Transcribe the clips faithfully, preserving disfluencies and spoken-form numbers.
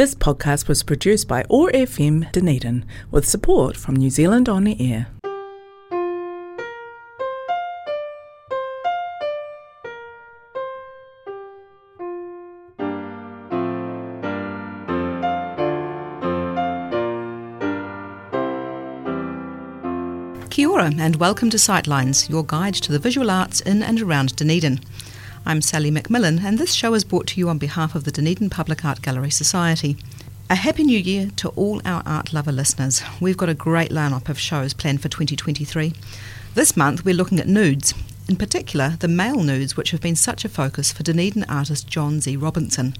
This podcast was produced by O A R F M Dunedin with support from New Zealand On Air. Kia ora and welcome to Sightlines, your guide to the visual arts in and around Dunedin. I'm Sally McMillan and this show is brought to you on behalf of the Dunedin Public Art Gallery Society. A happy new year to all our art lover listeners. We've got a great lineup of shows planned for twenty twenty-three. This month we're looking at nudes, in particular the male nudes which have been such a focus for Dunedin artist John Z. Robinson.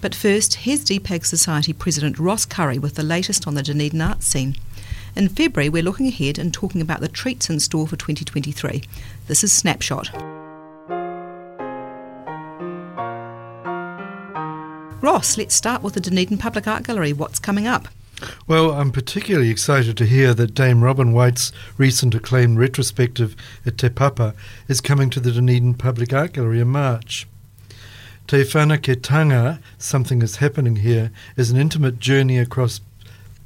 But first, here's D PAG Society President Ross Curry with the latest on the Dunedin arts scene. In February, we're looking ahead and talking about the treats in store for twenty twenty-three. This is Snapshot. Ross, let's start with the Dunedin Public Art Gallery. What's coming up? Well, I'm particularly excited to hear that Dame Robin White's recent acclaimed retrospective at Te Papa is coming to the Dunedin Public Art Gallery in March. Te Whanake Tanga, Something is Happening Here, is an intimate journey across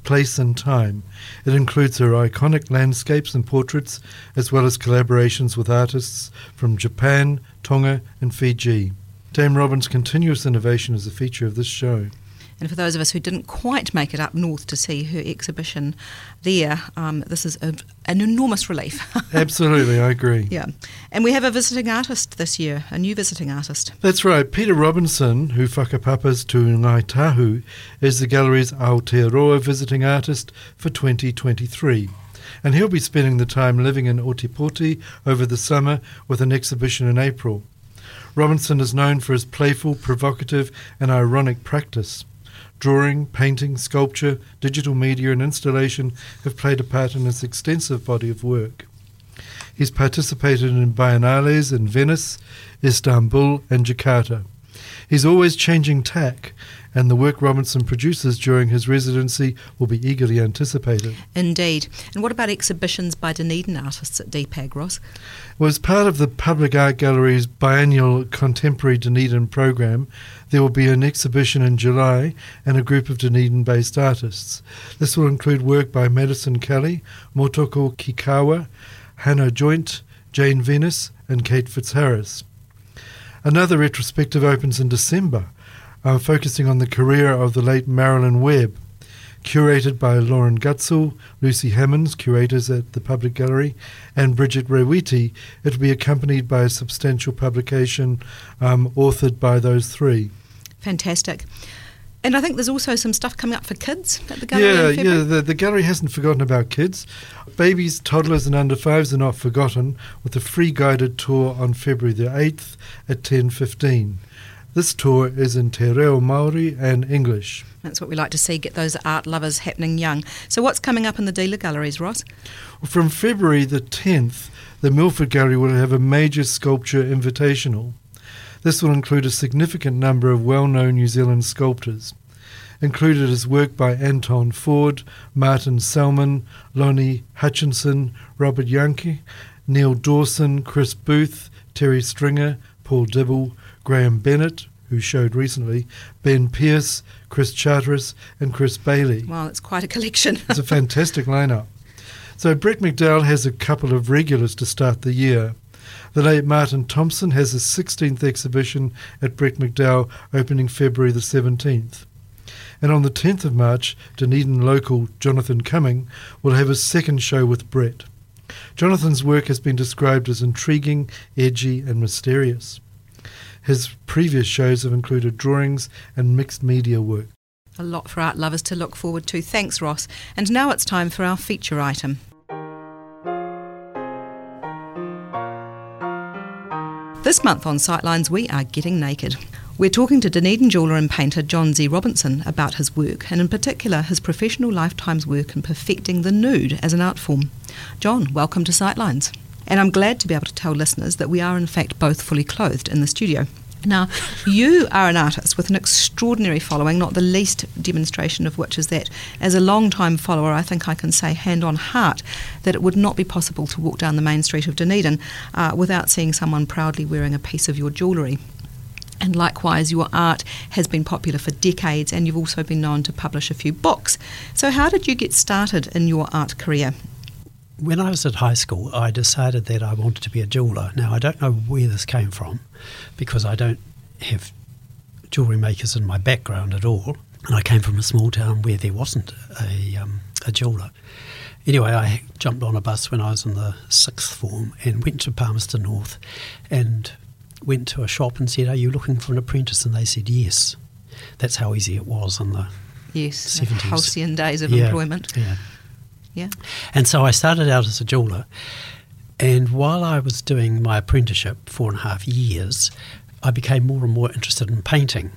place and time. It includes her iconic landscapes and portraits, as well as collaborations with artists from Japan, Tonga and Fiji. Dame Robin's continuous innovation is a feature of this show. And for those of us who didn't quite make it up north to see her exhibition there, um, this is a, an enormous relief. Absolutely, I agree. Yeah. And we have a visiting artist this year, a new visiting artist. That's right. Peter Robinson, who whakapapas to Ngai Tahu, is the gallery's Aotearoa visiting artist for twenty twenty-three. And he'll be spending the time living in Ōtepoti over the summer with an exhibition in April. Robinson is known for his playful, provocative and ironic practice. Drawing, painting, sculpture, digital media and installation have played a part in his extensive body of work. He's participated in biennales in Venice, Istanbul and Jakarta. He's always changing tack, and the work Robinson produces during his residency will be eagerly anticipated. Indeed. And what about exhibitions by Dunedin artists at D PAG, Ross? Well, as part of the Public Art Gallery's biennial Contemporary Dunedin programme, there will be an exhibition in July and a group of Dunedin-based artists. This will include work by Madison Kelly, Motoko Kikawa, Hannah Joint, Jane Venice and Kate Fitzharris. Another retrospective opens in December, uh, focusing on the career of the late Marilyn Webb, curated by Lauren Gutzel, Lucy Hammonds, curators at the Public Gallery, and Bridget Rewiti. It will be accompanied by a substantial publication um, authored by those three. Fantastic. And I think there's also some stuff coming up for kids at the gallery. Yeah, in February. yeah. The, the gallery hasn't forgotten about kids. Babies, toddlers and under fives are not forgotten, with a free guided tour on February the eighth at ten fifteen. This tour is in Te Reo Māori and English. That's what we like to see, get those art lovers happening young. So what's coming up in the dealer galleries, Ross? Well, from February the tenth, the Milford Gallery will have a major sculpture invitational. This will include a significant number of well-known New Zealand sculptors. Included is work by Anton Ford, Martin Selman, Lonnie Hutchinson, Robert Yankee, Neil Dawson, Chris Booth, Terry Stringer, Paul Dibble, Graham Bennett, who showed recently, Ben Pearce, Chris Charteris and Chris Bailey. Wow, that's quite a collection. It's a fantastic lineup. So Brett McDowell has a couple of regulars to start the year. The late Martin Thompson has his sixteenth exhibition at Brett McDowell, opening February the seventeenth. And on the tenth of March, Dunedin local Jonathan Cumming will have his second show with Brett. Jonathan's work has been described as intriguing, edgy and mysterious. His previous shows have included drawings and mixed media work. A lot for art lovers to look forward to. Thanks, Ross. And now it's time for our feature item. This month on Sightlines, we are getting naked. We're talking to Dunedin jeweller and painter John Z. Robinson about his work, and in particular his professional lifetime's work in perfecting the nude as an art form. John, welcome to Sightlines. And I'm glad to be able to tell listeners that we are in fact both fully clothed in the studio. Now, you are an artist with an extraordinary following, not the least demonstration of which is that, as a long-time follower, I think I can say hand on heart that it would not be possible to walk down the main street of Dunedin uh, without seeing someone proudly wearing a piece of your jewellery. And likewise, your art has been popular for decades and you've also been known to publish a few books. So how did you get started in your art career? When I was at high school, I decided that I wanted to be a jeweller. Now, I don't know where this came from because I don't have jewellery makers in my background at all. And I came from a small town where there wasn't a, um, a jeweller. Anyway, I jumped on a bus when I was in the sixth form and went to Palmerston North and went to a shop and said, are you looking for an apprentice? And they said, yes. That's how easy it was in the yes, seventies. Yes, halcyon days of yeah, employment. Yeah. Yeah. And so I started out as a jeweller, and while I was doing my apprenticeship, four and a half years, I became more and more interested in painting.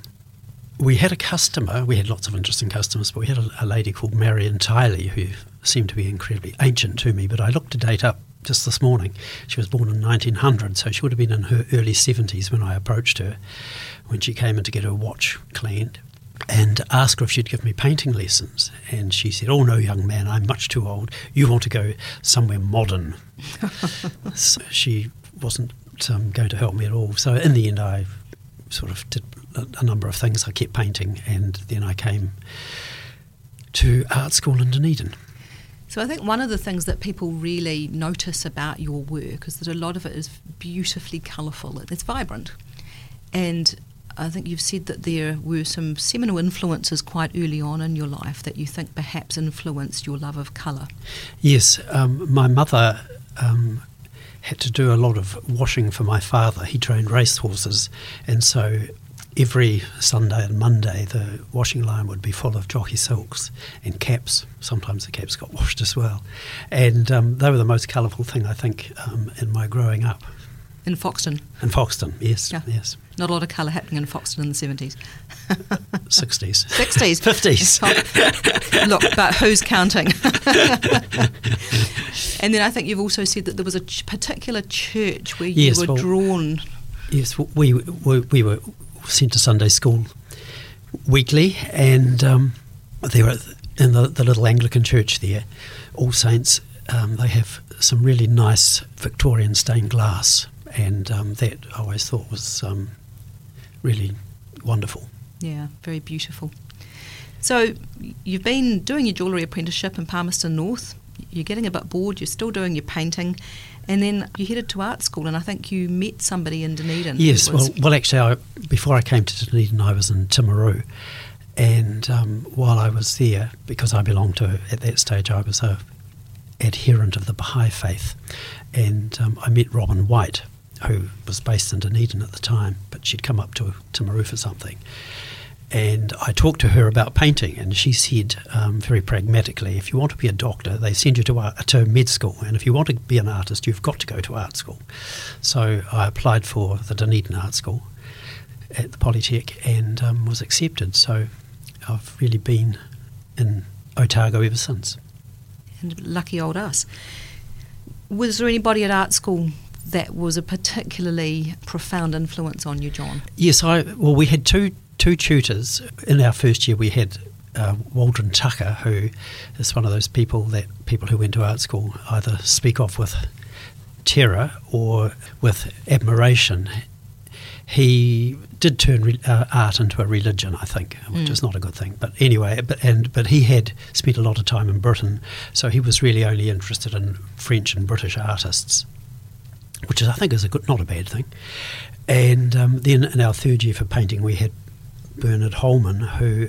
We had a customer, we had lots of interesting customers, but we had a, a lady called Marion Tiley who seemed to be incredibly ancient to me, but I looked a date up just this morning. She was born in nineteen hundred, so she would have been in her early seventies when I approached her, when she came in to get her watch cleaned. And asked her if she'd give me painting lessons. And she said, oh, no, young man, I'm much too old. You want to go somewhere modern. So she wasn't um, going to help me at all. So in the end, I sort of did a number of things. I kept painting, and then I came to art school in Dunedin. So I think one of the things that people really notice about your work is that a lot of it is beautifully colourful. It's vibrant. And I think you've said that there were some seminal influences quite early on in your life that you think perhaps influenced your love of colour. Yes, um, my mother um, had to do a lot of washing for my father. He trained racehorses, and so every Sunday and Monday the washing line would be full of jockey silks and caps. Sometimes the caps got washed as well. And um, they were the most colourful thing, I think, um, in my growing up. In Foxton? In Foxton, yes, yeah. yes. Not a lot of colour happening in Foxton in the seventies. sixties. sixties. fifties. Look, but who's counting? And then I think you've also said that there was a ch- particular church where you yes, were well, drawn. Yes, we, we, we were sent to Sunday school weekly, and um, they were in the, the little Anglican church there, All Saints. Um, they have some really nice Victorian stained glass. And um, that I always thought was um, really wonderful. Yeah, very beautiful. So you've been doing your jewellery apprenticeship in Palmerston North. You're getting a bit bored. You're still doing your painting. And then you headed to art school, and I think you met somebody in Dunedin. Yes, well, well, actually, I, before I came to Dunedin, I was in Timaru. And um, while I was there, because I belonged to, at that stage, I was an adherent of the Baha'i faith. And um, I met Robin White, who was based in Dunedin at the time, but she'd come up to Timaru for something. And I talked to her about painting, and she said um, very pragmatically, if you want to be a doctor, they send you to, art, to med school, and if you want to be an artist, you've got to go to art school. So I applied for the Dunedin Art School at the Polytech and um, was accepted. So I've really been in Otago ever since. And lucky old us. Was there anybody at art school that was a particularly profound influence on you, John? Yes, I well, we had two two tutors. In our first year we had uh, Waldron Tucker, who is one of those people that people who went to art school either speak of with terror or with admiration. He did turn re- uh, art into a religion, I think, which mm. is not a good thing. But anyway, but, and, but he had spent a lot of time in Britain, so he was really only interested in French and British artists, which is, I think is a good, not a bad thing. And um, then in our third year for painting, we had Bernard Holman, who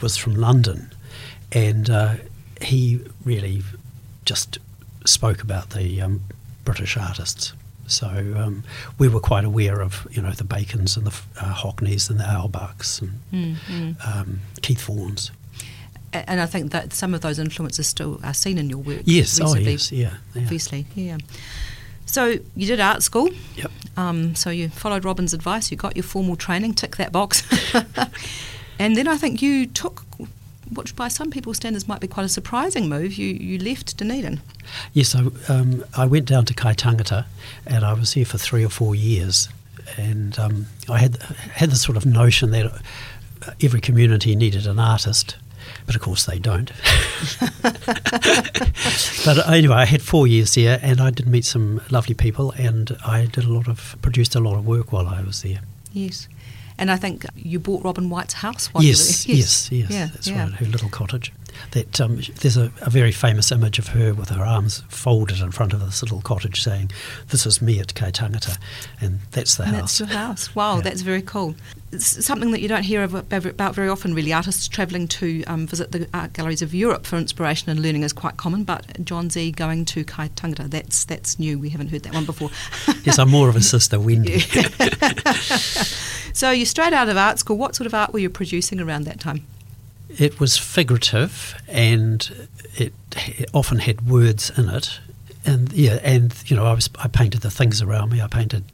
was from London, and uh, he really just spoke about the um, British artists. So um, we were quite aware of, you know, the Bacons and the uh, Hockneys and the Auerbachs and mm, mm. Um, Keith Vaughan's. And I think that some of those influences still are seen in your work. Yes, recently, oh yes, yeah. yeah. Obviously, yeah. So you did art school. Yep. Um, so you followed Robin's advice, you got your formal training, tick that box. And then I think you took, which by some people's standards might be quite a surprising move, you, you left Dunedin. Yes, I, um, I went down to Kaitangata and I was here for three or four years. And um, I had had this sort of notion that every community needed an artist, but of course they don't. But anyway, I had four years there and I did meet some lovely people and I did a lot of produced a lot of work while I was there. Yes. And I think you bought Robin White's house while yes, you were there. Yes, yes, yes. Yeah, that's yeah. right, her little cottage. That um, there's a, a very famous image of her with her arms folded in front of this little cottage saying, "This is me at Kaitangata," and that's the and house. That's your house. Wow, yeah. That's very cool. It's something that you don't hear about very often, really. Artists travelling to um, visit the art galleries of Europe for inspiration and learning is quite common, but John Z going to Kaitangata, that's that's new. We haven't heard that one before. Yes, I'm more of a sister, Wendy. So you're straight out of art school. What sort of art were you producing around that time? It was figurative, and it, it often had words in it. And yeah, and you know, I was I painted the things around me. I painted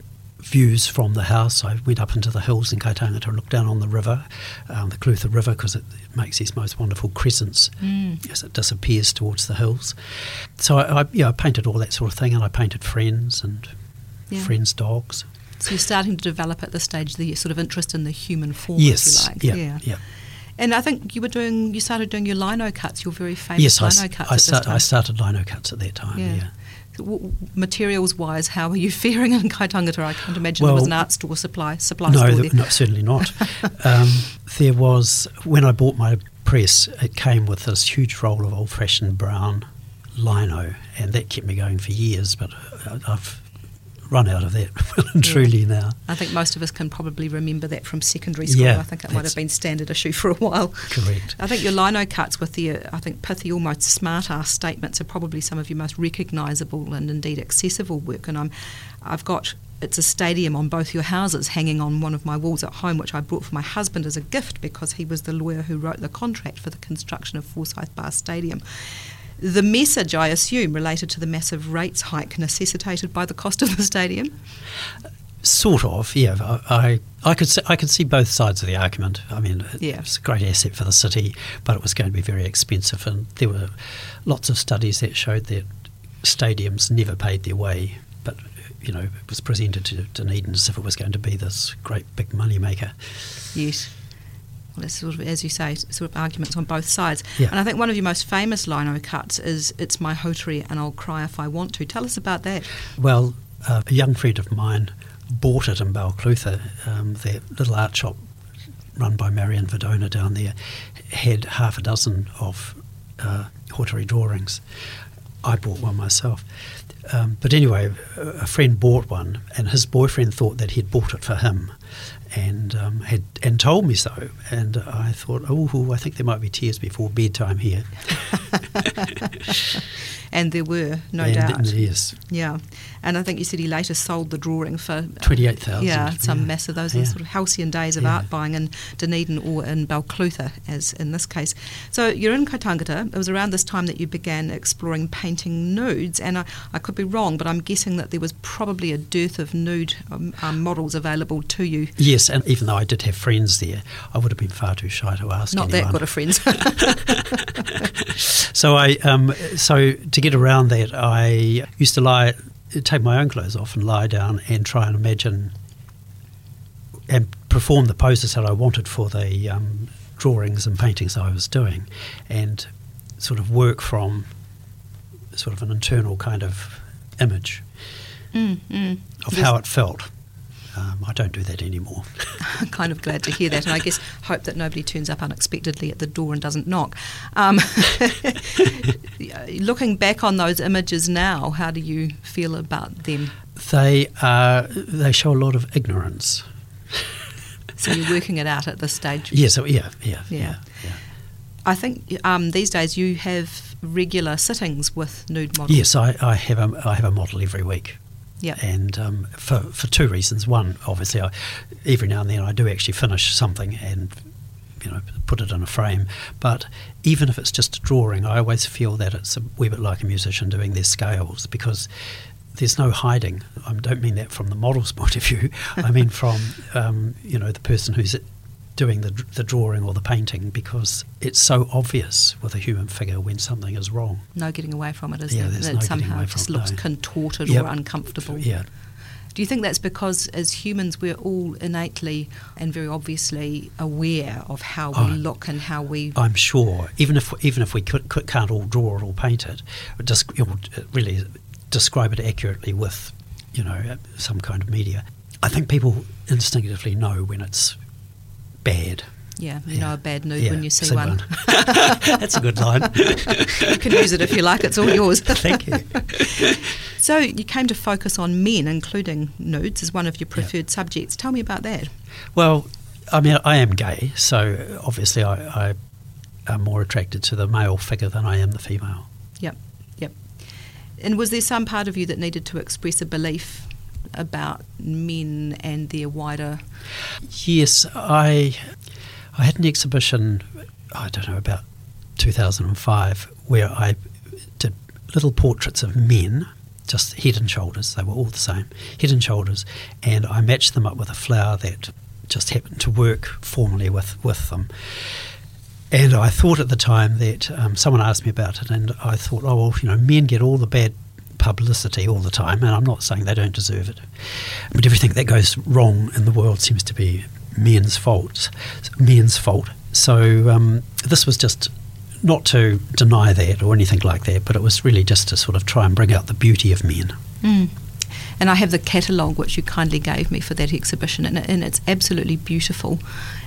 views from the house. I went up into the hills in Kaitangata and looked down on the river, um, the Clutha River, because it, it makes these most wonderful crescents mm. as it disappears towards the hills. So I, I yeah, I painted all that sort of thing, and I painted friends and yeah. friends' dogs. So you're starting to develop at this stage the sort of interest in the human form, yes, if you like. Yeah, yeah. yeah. And I think you were doing. You started doing your lino cuts. Your very famous yes, lino I, cuts. Yes, I, start, I started lino cuts at that time. Yeah. yeah. So, w- materials-wise, how were you faring in Kaitangata? I can't imagine well, there was an art store supply supply no, store there. No, certainly not. um, there was when I bought my press, it came with this huge roll of old-fashioned brown lino, and that kept me going for years. But I've run out of that well and yeah. truly now. I think most of us can probably remember that from secondary school. Yeah, I think it might have been standard issue for a while. Correct. I think your lino cuts with their, I think, pithy, almost smart-ass statements are probably some of your most recognisable and indeed accessible work. And I'm, I've got... It's a stadium on both your houses hanging on one of my walls at home, which I brought for my husband as a gift because he was the lawyer who wrote the contract for the construction of Forsyth Barr Stadium. The message, I assume, related to the massive rates hike necessitated by the cost of the stadium? Sort of, yeah. I, I, I could see, I could see both sides of the argument. I mean, it, yeah. it's a great asset for the city, but it was going to be very expensive, and there were lots of studies that showed that stadiums never paid their way, but, you know, it was presented to Dunedin as if it was going to be this great big moneymaker. Yes. Well, it's sort of, as you say, sort of arguments on both sides. Yeah. And I think one of your most famous lino cuts is "It's my hoteri and I'll cry if I want to." Tell us about that. Well, uh, a young friend of mine bought it in Balclutha. Um, their little art shop run by Marion Verdona down there had half a dozen of uh, hoteri drawings. I bought one myself. Um, but anyway, a friend bought one, and his boyfriend thought that he'd bought it for him, and um, had and told me so. And I thought, oh, I think there might be tears before bedtime here. And there were, no and, doubt. Yes. Yeah, and I think you said he later sold the drawing for twenty-eight thousand. Yeah, some yeah. massive. Those yeah. are sort of halcyon days of yeah. art buying in Dunedin or in Balclutha, as in this case. So you're in Kaitangata. It was around this time that you began exploring painting nudes, and I, I could be wrong, but I'm guessing that there was probably a dearth of nude um, um, models available to you. Yes, and even though I did have friends there, I would have been far too shy to ask. Not anyone. That good of friends. So I, um, so to get around that, I used to lie, take my own clothes off and lie down and try and imagine and perform the poses that I wanted for the um, drawings and paintings I was doing, and sort of work from sort of an internal kind of image mm, mm. of yes. how it felt. Um, I don't do that anymore. I'm kind of glad to hear that, and I guess hope that nobody turns up unexpectedly at the door and doesn't knock. Um, looking back on those images now, how do you feel about them? They uh, they show a lot of ignorance. So you're working it out at this stage? Yeah, so yeah, yeah, yeah. yeah, yeah. I think um, these days you have regular sittings with nude models. Yes, I, I have a, I have a model every week. Yeah, and um, for for two reasons. One, obviously, I, every now and then I do actually finish something and, you know, put it in a frame. But even if it's just a drawing, I always feel that it's a wee bit like a musician doing their scales, because there's no hiding. I don't mean that from the model's point of view. I mean from um, you know, the person who's doing the the drawing or the painting, because it's so obvious with a human figure when something is wrong. No getting away from it, is yeah, there? There's it no somehow away from just it, looks no. contorted yep. or uncomfortable. Yeah. Do you think that's because as humans we're all innately and very obviously aware of how oh, we look and how we? I'm sure. Even if even if we could, could, can't all draw it or paint it, or just you know, really describe it accurately with, you know, some kind of media. I think people instinctively know when it's bad. Yeah, you yeah. know a bad nude yeah, when you see, see one. one. That's a good line. You can use it if you like. It's all yours. Thank you. So you came to focus on men, including nudes, as one of your preferred yeah. subjects. Tell me about that. Well, I mean, I am gay, so obviously I, I am more attracted to the male figure than I am the female. Yep, yep. And was there some part of you that needed to express a belief about men and their wider... Yes, I... I had an exhibition, I don't know, about two thousand five, where I did little portraits of men, just head and shoulders, they were all the same, head and shoulders, and I matched them up with a flower that just happened to work formally with, with them. And I thought at the time that, um, someone asked me about it, and I thought, oh, well, you know, men get all the bad publicity all the time, and I'm not saying they don't deserve it, but everything that goes wrong in the world seems to be men's fault, men's fault. So um, this was just not to deny that or anything like that, but it was really just to sort of try and bring out the beauty of men. Mm. And I have the catalogue which you kindly gave me for that exhibition, and, and it's absolutely beautiful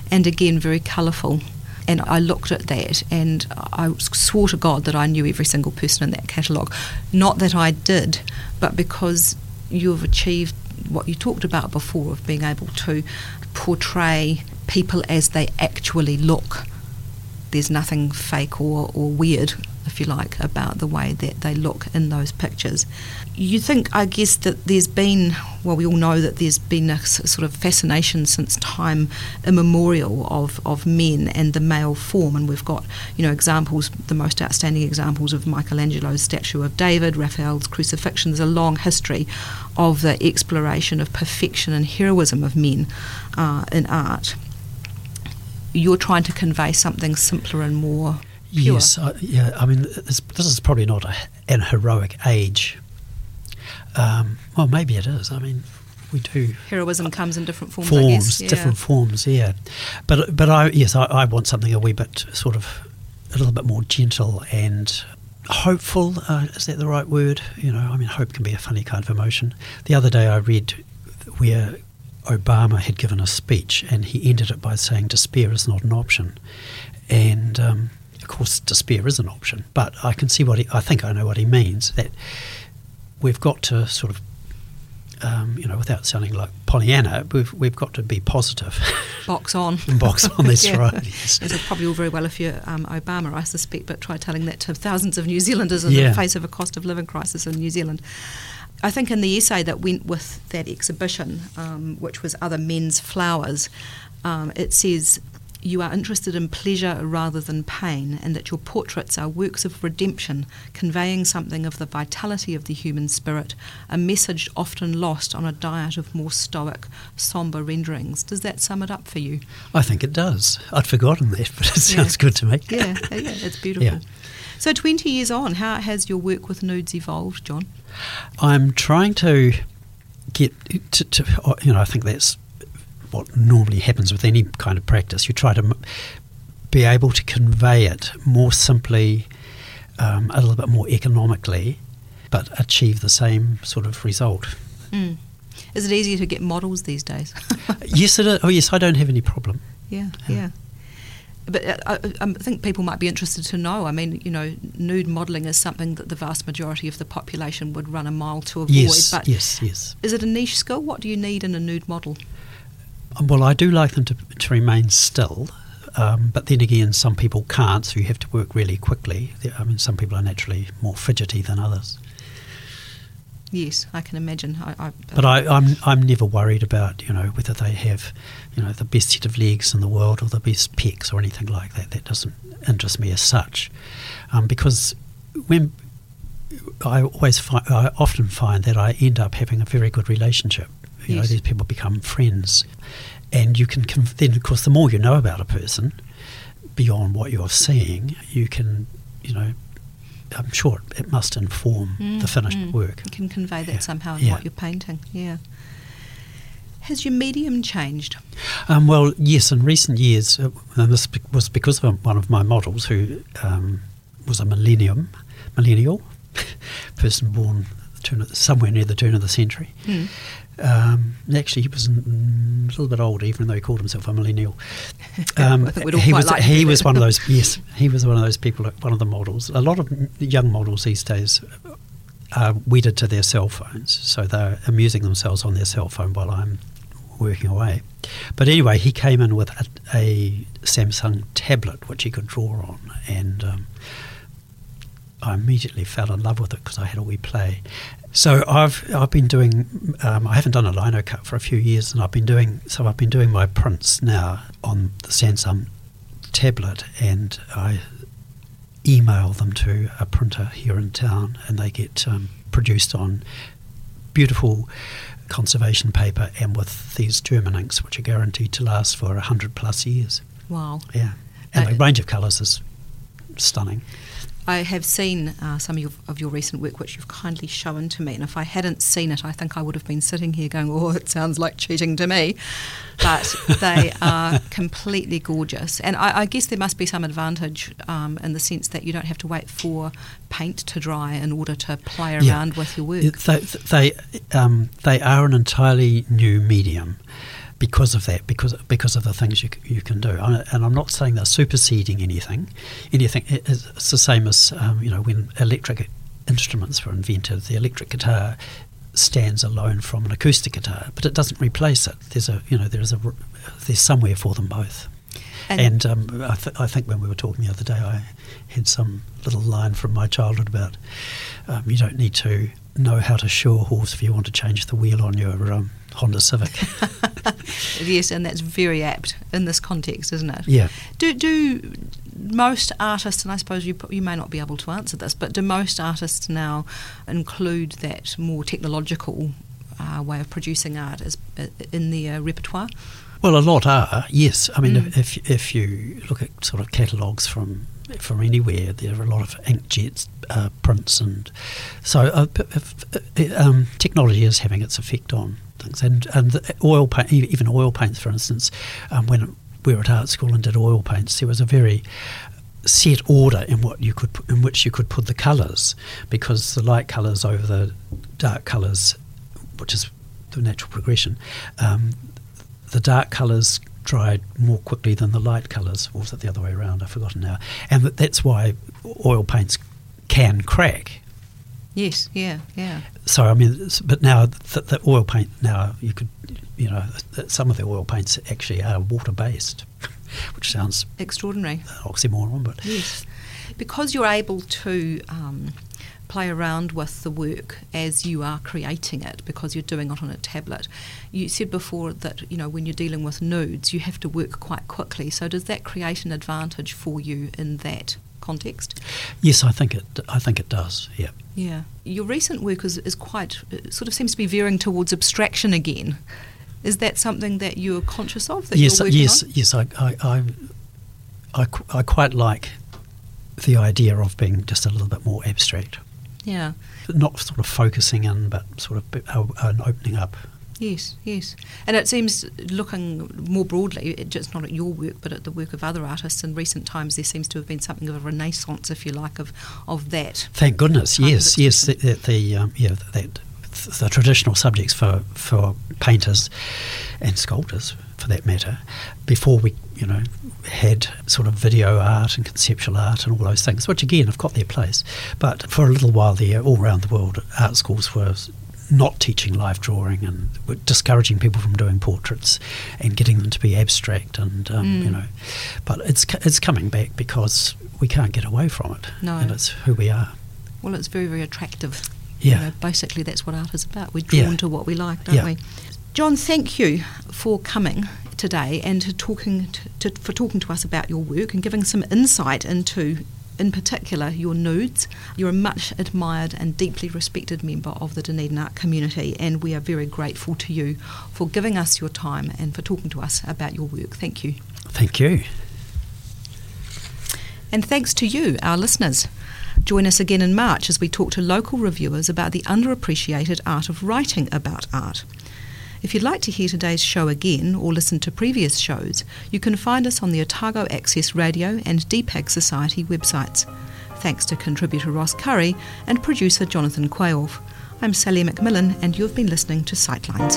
and, again, very colourful. And I looked at that and I swore to God that I knew every single person in that catalogue. Not that I did, but because you have achieved what you talked about before of being able to portray people as they actually look. There's nothing fake or, or weird, if you like, about the way that they look in those pictures. You think, I guess, that there's been, well, we all know that there's been a sort of fascination since time immemorial of, of men and the male form, and we've got, you know, examples, the most outstanding examples of Michelangelo's Statue of David, Raphael's Crucifixion. There's a long history of the exploration of perfection and heroism of men uh, in art. You're trying to convey something simpler and more... Pure. Yes, I, yeah. I mean, this, this is probably not a, an heroic age. Um, well, maybe it is. I mean, we do. Heroism uh, comes in different forms. Forms, I guess. Yeah. different forms. Yeah, but but I yes, I, I want something a wee bit sort of a little bit more gentle and hopeful. Uh, is that the right word? You know, I mean, hope can be a funny kind of emotion. The other day, I read where Obama had given a speech, and he ended it by saying, "Despair is not an option," and um, of course, despair is an option, but I can see what he, I think I know what he means, that we've got to sort of, um, you know, without sounding like Pollyanna, we've, we've got to be positive. Box on. Box on, that's yeah. right. Yes. It's probably all very well if you're um, Obama, I suspect, but try telling that to thousands of New Zealanders in yeah. the face of a cost of living crisis in New Zealand. I think in the essay that went with that exhibition, um, which was Other Men's Flowers, um, it says... You are interested in pleasure rather than pain, and that your portraits are works of redemption, conveying something of the vitality of the human spirit, a message often lost on a diet of more stoic, sombre renderings. Does that sum it up for you? I think it does. I'd forgotten that, but it yeah. sounds good to me. Yeah, yeah, it's beautiful. Yeah. So twenty years on, how has your work with nudes evolved, John? I'm trying to get to, to you know, I think that's what normally happens with any kind of practice. You try to m- be able to convey it more simply, um, a little bit more economically, but achieve the same sort of result. Mm. Is it easier to get models these days? Yes, it is. Oh, yes, I don't have any problem. Yeah, yeah. yeah. But I, I think people might be interested to know. I mean, you know, nude modelling is something that the vast majority of the population would run a mile to avoid. Yes, but yes, yes. Is it a niche skill? What do you need in a nude model? Well, I do like them to, to remain still, um, but then again, some people can't, so you have to work really quickly. I mean, some people are naturally more fidgety than others. Yes, I can imagine. I, I, but I, I'm I'm never worried about, you know, whether they have, you know, the best set of legs in the world or the best pecs or anything like that. That doesn't interest me as such, um, because when I always find, I often find that I end up having a very good relationship. You know, yes. These people become friends, and you can conv- then, of course, the more you know about a person beyond what you're seeing, you can, you know, I'm sure it must inform mm, the finished mm. work. You can convey that yeah. somehow in yeah. what you're painting. Yeah. Has your medium changed? Um, well, yes, in recent years, uh, and this was because of one of my models who um, was a millennium millennial person born. turn of, somewhere near the turn of the century. Mm. Um, actually, he was a little bit older, even though he called himself a millennial. Um, he was like he was one of those. Yes, he was one of those people. One of the models. A lot of young models these days are wedded to their cell phones, so they're amusing themselves on their cell phone while I'm working away. But anyway, he came in with a, a Samsung tablet which he could draw on, and um, I immediately fell in love with it because I had a wee play. So I've I've been doing um, I haven't done a lino cut for a few years, and I've been doing so I've been doing my prints now on the Samsung tablet, and I email them to a printer here in town, and they get um, produced on beautiful conservation paper and with these German inks, which are guaranteed to last for a hundred plus years. Wow! Yeah, and uh, the range of colours is stunning. I have seen uh, some of your, of your recent work, which you've kindly shown to me, and if I hadn't seen it, I think I would have been sitting here going, oh, it sounds like cheating to me. But they are completely gorgeous. And I, I guess there must be some advantage um, in the sense that you don't have to wait for paint to dry in order to play around yeah. with your work. They, they, um, they are an entirely new medium. Because of that, because because of the things you you can do, and I'm not saying they're superseding anything. Anything it's the same as um, you know when electric instruments were invented. The electric guitar stands alone from an acoustic guitar, but it doesn't replace it. There's a you know there is a there's somewhere for them both. And, and um, I, th- I think when we were talking the other day, I had some little line from my childhood about um, you don't need to know how to shoe a horse if you want to change the wheel on your um, Honda Civic. Yes, and that's very apt in this context, isn't it? Yeah. Do do most artists, and I suppose you you may not be able to answer this, but do most artists now include that more technological uh, way of producing art as uh, in their repertoire? Well, a lot are, yes. I mean, mm. if if you look at sort of catalogues from from anywhere, there are a lot of inkjet uh, prints, and so uh, if, um, technology is having its effect on things. And and the oil paint, even oil paints, for instance, um, when we were at art school and did oil paints, there was a very set order in what you could in which you could put the colours, because the light colours over the dark colours, which is the natural progression. Um, The dark colours dried more quickly than the light colours, or was it the other way around? I've forgotten now. And that's why oil paints can crack. Yes, yeah, yeah. So, I mean, but now the, the oil paint, now you could, you know, some of the oil paints actually are water-based, which sounds... extraordinary. Oxymoron, but... Yes. Because you're able to... Um play around with the work as you are creating it, because you're doing it on a tablet. You said before that, you know, when you're dealing with nudes, you have to work quite quickly. So does that create an advantage for you in that context? Yes, I think it I think it does, yeah. Yeah. Your recent work is, is quite, it sort of seems to be veering towards abstraction again. Is that something that you're conscious of, that yes, you're working yes, on? Yes, I, I, I, I, I quite like the idea of being just a little bit more abstract. Yeah. Not sort of focusing in, but sort of an opening up. Yes, yes. And it seems, looking more broadly, it's not at your work, but at the work of other artists in recent times, there seems to have been something of a renaissance, if you like, of, of that. Thank goodness, yes, yes. The, the, the, um, yeah, that, the traditional subjects for, for painters and sculptors, for that matter, before we, you know, had sort of video art and conceptual art and all those things, which again have got their place. But for a little while there, all around the world, art schools were not teaching life drawing and were discouraging people from doing portraits and getting them to be abstract. And um, mm. you know, but it's it's coming back because we can't get away from it, no. and it's who we are. Well, it's very very attractive. Yeah, you know, basically that's what art is about. We're drawn yeah. to what we like, don't yeah. we? John, thank you for coming today and to talking to, to, for talking to us about your work and giving some insight into, in particular, your nudes. You're a much admired and deeply respected member of the Dunedin art community, and we are very grateful to you for giving us your time and for talking to us about your work. Thank you. Thank you. And thanks to you, our listeners. Join us again in March as we talk to local reviewers about the underappreciated art of writing about art. If you'd like to hear today's show again or listen to previous shows, you can find us on the Otago Access Radio and D PAG Society websites. Thanks to contributor Ross Curry and producer Jonathan Quayle. I'm Sally McMillan and you've been listening to Sightlines.